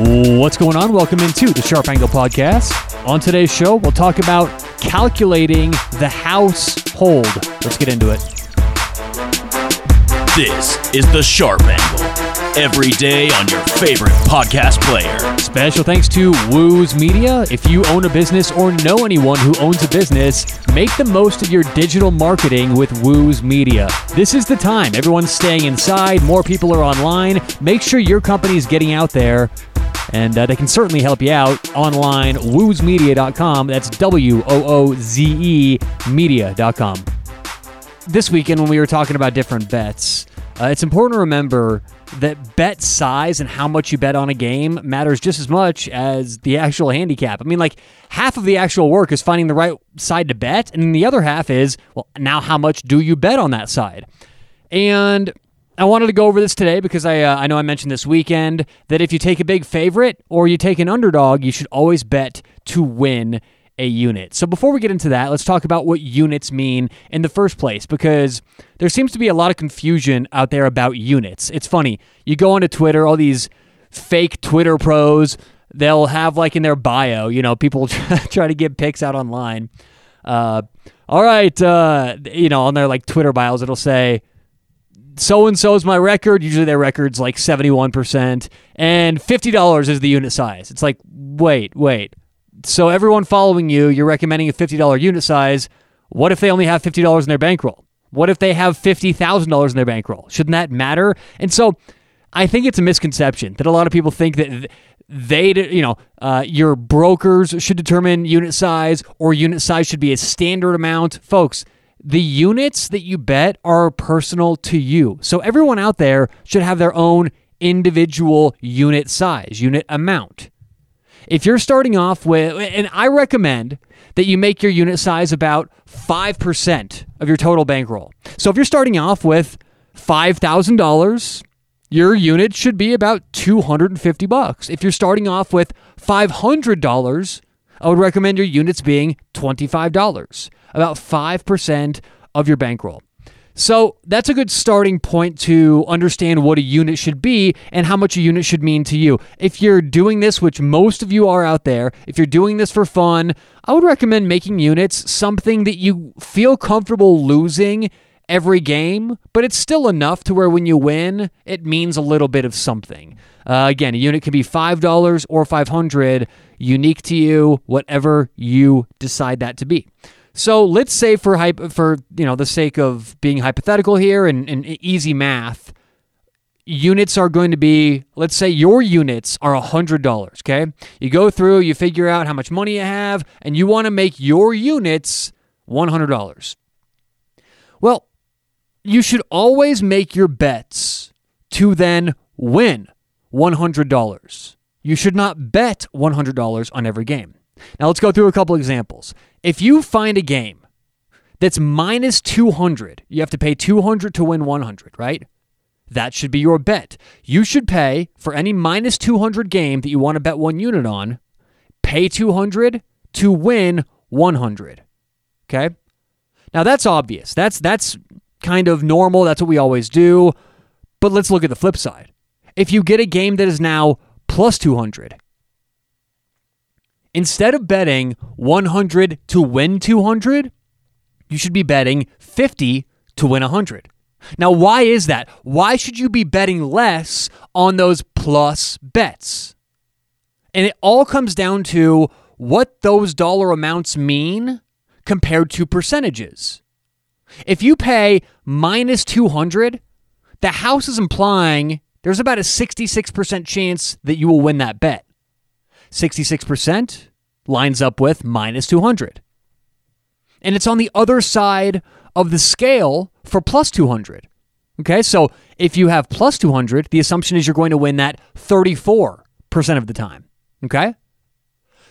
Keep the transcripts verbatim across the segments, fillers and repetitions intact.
What's going on? Welcome into the Sharp Angle Podcast. On today's show, we'll talk about calculating the household. Let's get into it. This is the Sharp Angle, every day on your favorite podcast player. Special thanks to Woo's Media. If you own a business or know anyone who owns a business, make the most of your digital marketing with Woo's Media. This is the time. Everyone's staying inside. More people are online. Make sure your company's getting out there. And uh, they can certainly help you out online, woos media dot com. That's W O O Z E media dot com. This weekend when we were talking about different bets, uh, it's important to remember that bet size and how much you bet on a game matters just as much as the actual handicap. I mean, like, half of the actual work is finding the right side to bet, and the other half is, well, now how much do you bet on that side? And I wanted to go over this today because I uh, I know I mentioned this weekend that if you take a big favorite or you take an underdog, you should always bet to win a unit. So before we get into that, let's talk about what units mean in the first place, because there seems to be a lot of confusion out there about units. It's funny. You go onto Twitter, all these fake Twitter pros, they'll have like in their bio, you know, people try to get picks out online. Uh, all right, uh, you know, on their like Twitter bios, it'll say, so-and-so's my record. Usually their record's like seventy-one percent, and fifty dollars is the unit size. It's like, wait, wait. So everyone following you, you're recommending a fifty dollars unit size. What if they only have fifty dollars in their bankroll? What if they have fifty thousand dollars in their bankroll? Shouldn't that matter? And so I think it's a misconception that a lot of people think that they, you know, uh, your brokers should determine unit size, or unit size should be a standard amount. Folks, the units that you bet are personal to you. So everyone out there should have their own individual unit size, unit amount. If you're starting off with, and I recommend that you make your unit size about five percent of your total bankroll. So if you're starting off with five thousand dollars, your unit should be about two hundred fifty bucks. If you're starting off with five hundred dollars, I would recommend your units being twenty-five dollars, about five percent of your bankroll. So that's a good starting point to understand what a unit should be and how much a unit should mean to you. If you're doing this, which most of you are out there, if you're doing this for fun, I would recommend making units something that you feel comfortable losing every game, but it's still enough to where when you win, it means a little bit of something. Uh, again, a unit can be five dollars or five hundred dollars, unique to you, whatever you decide that to be. So let's say for for you know the sake of being hypothetical here and, and easy math, units are going to be, let's say your units are one hundred dollars, okay? You go through, you figure out how much money you have, and you want to make your units one hundred dollars. Well, you should always make your bets to then win one hundred dollars. You should not bet one hundred dollars on every game. Now let's go through a couple examples. If you find a game that's minus two hundred, you have to pay two hundred to win one hundred, right? That should be your bet. You should pay for any minus two hundred game that you want to bet one unit on, pay two hundred to win one hundred, okay? Now that's obvious. That's that's kind of normal. That's what we always do. But let's look at the flip side. If you get a game that is now plus two hundred, instead of betting one hundred to win two hundred, you should be betting fifty to win one hundred. Now, why is that? Why should you be betting less on those plus bets? And it all comes down to what those dollar amounts mean compared to percentages. If you pay minus two hundred, the house is implying there's about a sixty-six percent chance that you will win that bet. sixty-six percent lines up with minus two hundred. And it's on the other side of the scale for plus two hundred. Okay, so if you have plus two hundred, the assumption is you're going to win that thirty-four percent of the time. Okay?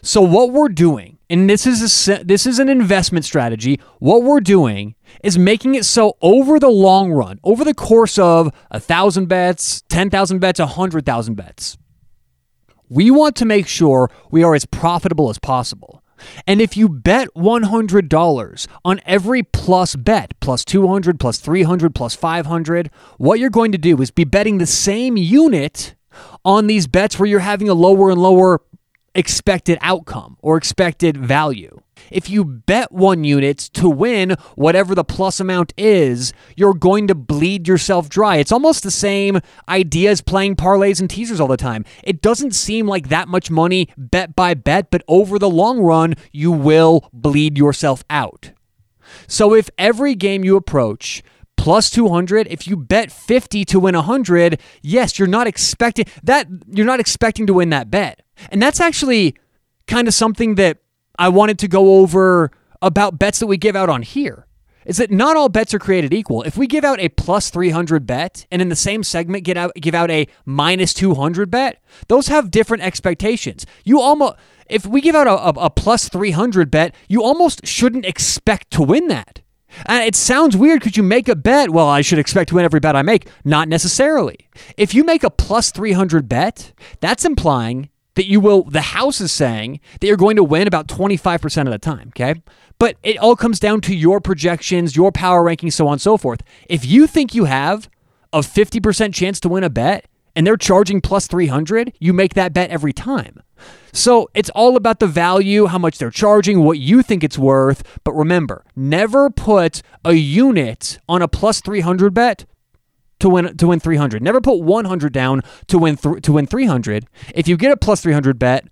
So what we're doing, and this is a, this is an investment strategy, what we're doing is making it so over the long run, over the course of one thousand bets, ten thousand bets, one hundred thousand bets, we want to make sure we are as profitable as possible. And if you bet one hundred dollars on every plus bet, plus two hundred, plus three hundred, plus five hundred, what you're going to do is be betting the same unit on these bets where you're having a lower and lower expected outcome or expected value. If you bet one unit to win whatever the plus amount is, you're going to bleed yourself dry. It's almost the same idea as playing parlays and teasers all the time. It doesn't seem like that much money bet by bet, but over the long run, you will bleed yourself out. So if every game you approach plus two hundred, if you bet fifty to win one hundred, yes, you're not expecting that you're not expecting to win that bet. And that's actually kind of something that I wanted to go over about bets that we give out on here, is that not all bets are created equal. If we give out a plus three hundred bet and in the same segment get out, give out a minus two hundred bet, those have different expectations. You almost, if we give out a, a, a plus three hundred bet, you almost shouldn't expect to win that. And it sounds weird because you make a bet, well, I should expect to win every bet I make. Not necessarily. If you make a plus three hundred bet, that's implying that you will, the house is saying that you're going to win about twenty-five percent of the time, okay? But it all comes down to your projections, your power rankings, so on and so forth. If you think you have a fifty percent chance to win a bet and they're charging plus three hundred, you make that bet every time. So it's all about the value, how much they're charging, what you think it's worth. But remember, never put a unit on a plus three hundred bet to win to win three hundred. Never put one hundred down to win th- to win three hundred. If you get a plus three hundred bet,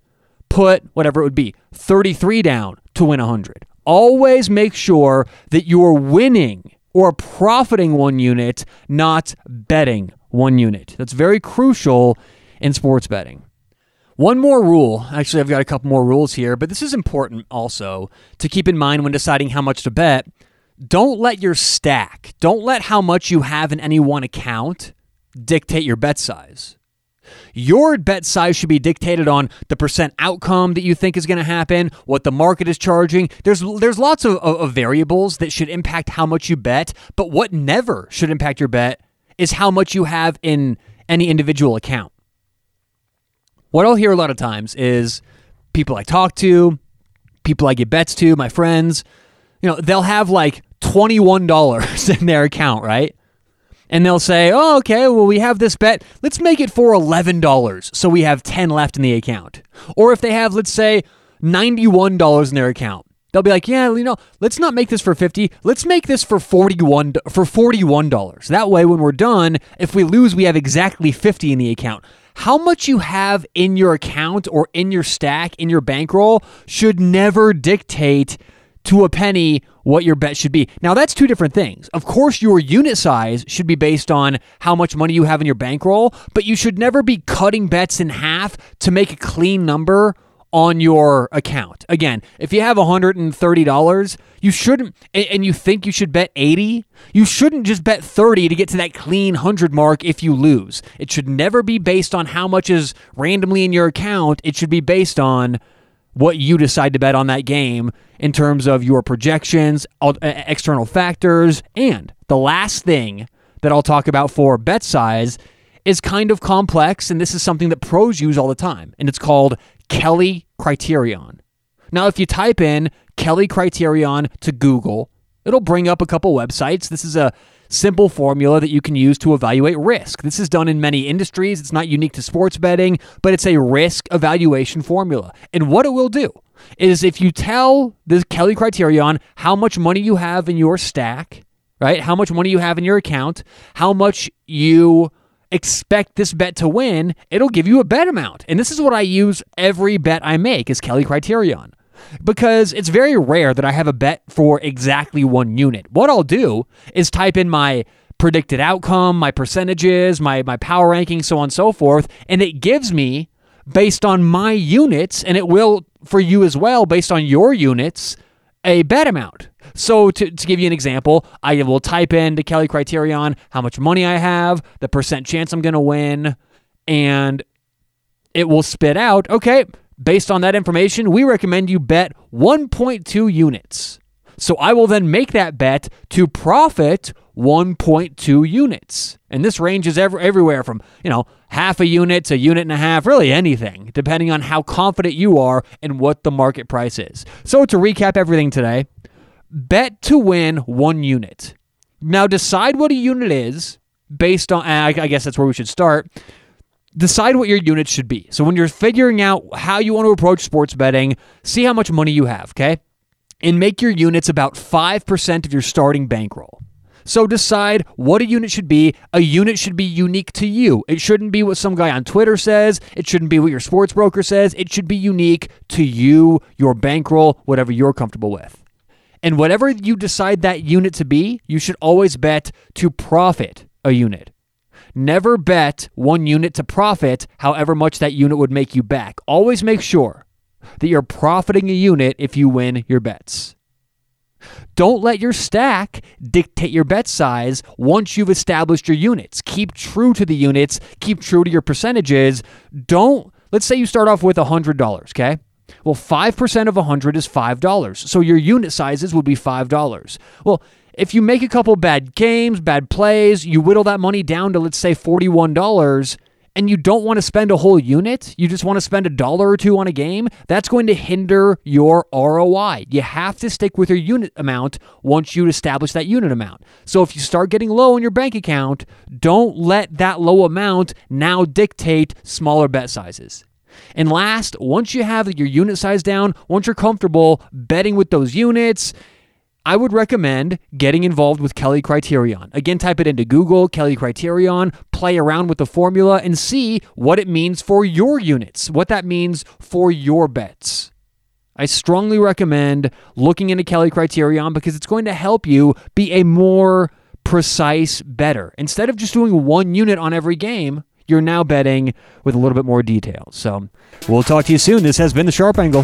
put whatever it would be, thirty-three down to win one hundred. Always make sure that you're winning or profiting one unit, not betting one unit. That's very crucial in sports betting. One more rule. Actually, I've got a couple more rules here, but this is important also to keep in mind when deciding how much to bet. Don't let your stack, don't let how much you have in any one account dictate your bet size. Your bet size should be dictated on the percent outcome that you think is going to happen, what the market is charging. There's there's lots of, of, of variables that should impact how much you bet, but what never should impact your bet is how much you have in any individual account. What I'll hear a lot of times is people I talk to, people I give bets to, my friends, you know, they'll have like twenty-one dollars in their account, right? And they'll say, oh, okay, well, we have this bet. Let's make it for eleven dollars so we have ten left in the account. Or if they have, let's say, ninety-one dollars in their account, they'll be like, yeah, you know, let's not make this for fifty. Let's make this for forty-one for forty-one dollars. That way, when we're done, if we lose, we have exactly fifty in the account. How much you have in your account or in your stack, in your bankroll, should never dictate to a penny what your bet should be. Now, that's two different things. Of course, your unit size should be based on how much money you have in your bankroll, but you should never be cutting bets in half to make a clean number on your account. Again, if you have one hundred thirty dollars, you shouldn't, and you think you should bet eighty, you shouldn't just bet thirty to get to that clean one hundred mark if you lose. It should never be based on how much is randomly in your account. It should be based on what you decide to bet on that game in terms of your projections, external factors. And the last thing that I'll talk about for bet size is kind of complex, and this is something that pros use all the time, and it's called Kelly Criterion. Now, if you type in Kelly Criterion to Google, it'll bring up a couple websites. This is a simple formula that you can use to evaluate risk. This is done in many industries. It's not unique to sports betting, but it's a risk evaluation formula. And what it will do is if you tell the Kelly Criterion how much money you have in your stack, right? How much money you have in your account, how much you expect this bet to win, it'll give you a bet amount. And this is what I use every bet I make is Kelly Criterion, because it's very rare that I have a bet for exactly one unit. What I'll do is type in my predicted outcome, my percentages, my, my power ranking, so on and so forth, and it gives me, based on my units, and it will for you as well, based on your units, a bet amount. So to, to give you an example, I will type in to Kelly Criterion how much money I have, the percent chance I'm going to win, and it will spit out, okay, based on that information, we recommend you bet one point two units. So I will then make that bet to profit one point two units. And this ranges every, everywhere from, you know, half a unit to a unit and a half, really anything, depending on how confident you are and what the market price is. So to recap everything today, bet to win one unit. Now decide what a unit is based on, I guess that's where we should start. decide what your units should be. So when you're figuring out how you want to approach sports betting, see how much money you have, okay? And make your units about five percent of your starting bankroll. So decide what a unit should be. A unit should be unique to you. It shouldn't be what some guy on Twitter says. It shouldn't be what your sports broker says. It should be unique to you, your bankroll, whatever you're comfortable with. And whatever you decide that unit to be, you should always bet to profit a unit. Never bet one unit to profit however much that unit would make you back. Always make sure that you're profiting a unit if you win your bets. Don't let your stack dictate your bet size once you've established your units. Keep true to the units. Keep true to your percentages. Don't, let's say you start off with one hundred dollars, okay? Well, five percent of one hundred is five dollars, so your unit sizes would be five dollars. Well, if you make a couple bad games, bad plays, you whittle that money down to, let's say, forty-one dollars, and you don't want to spend a whole unit, you just want to spend a dollar or two on a game, that's going to hinder your R O I. You have to stick with your unit amount once you establish that unit amount. So if you start getting low in your bank account, don't let that low amount now dictate smaller bet sizes. And last, once you have your unit size down, once you're comfortable betting with those units, I would recommend getting involved with Kelly Criterion. Again, type it into Google, Kelly Criterion, play around with the formula and see what it means for your units, what that means for your bets. I strongly recommend looking into Kelly Criterion because it's going to help you be a more precise better. Instead of just doing one unit on every game, you're now betting with a little bit more detail. So we'll talk to you soon. This has been The Sharp Angle.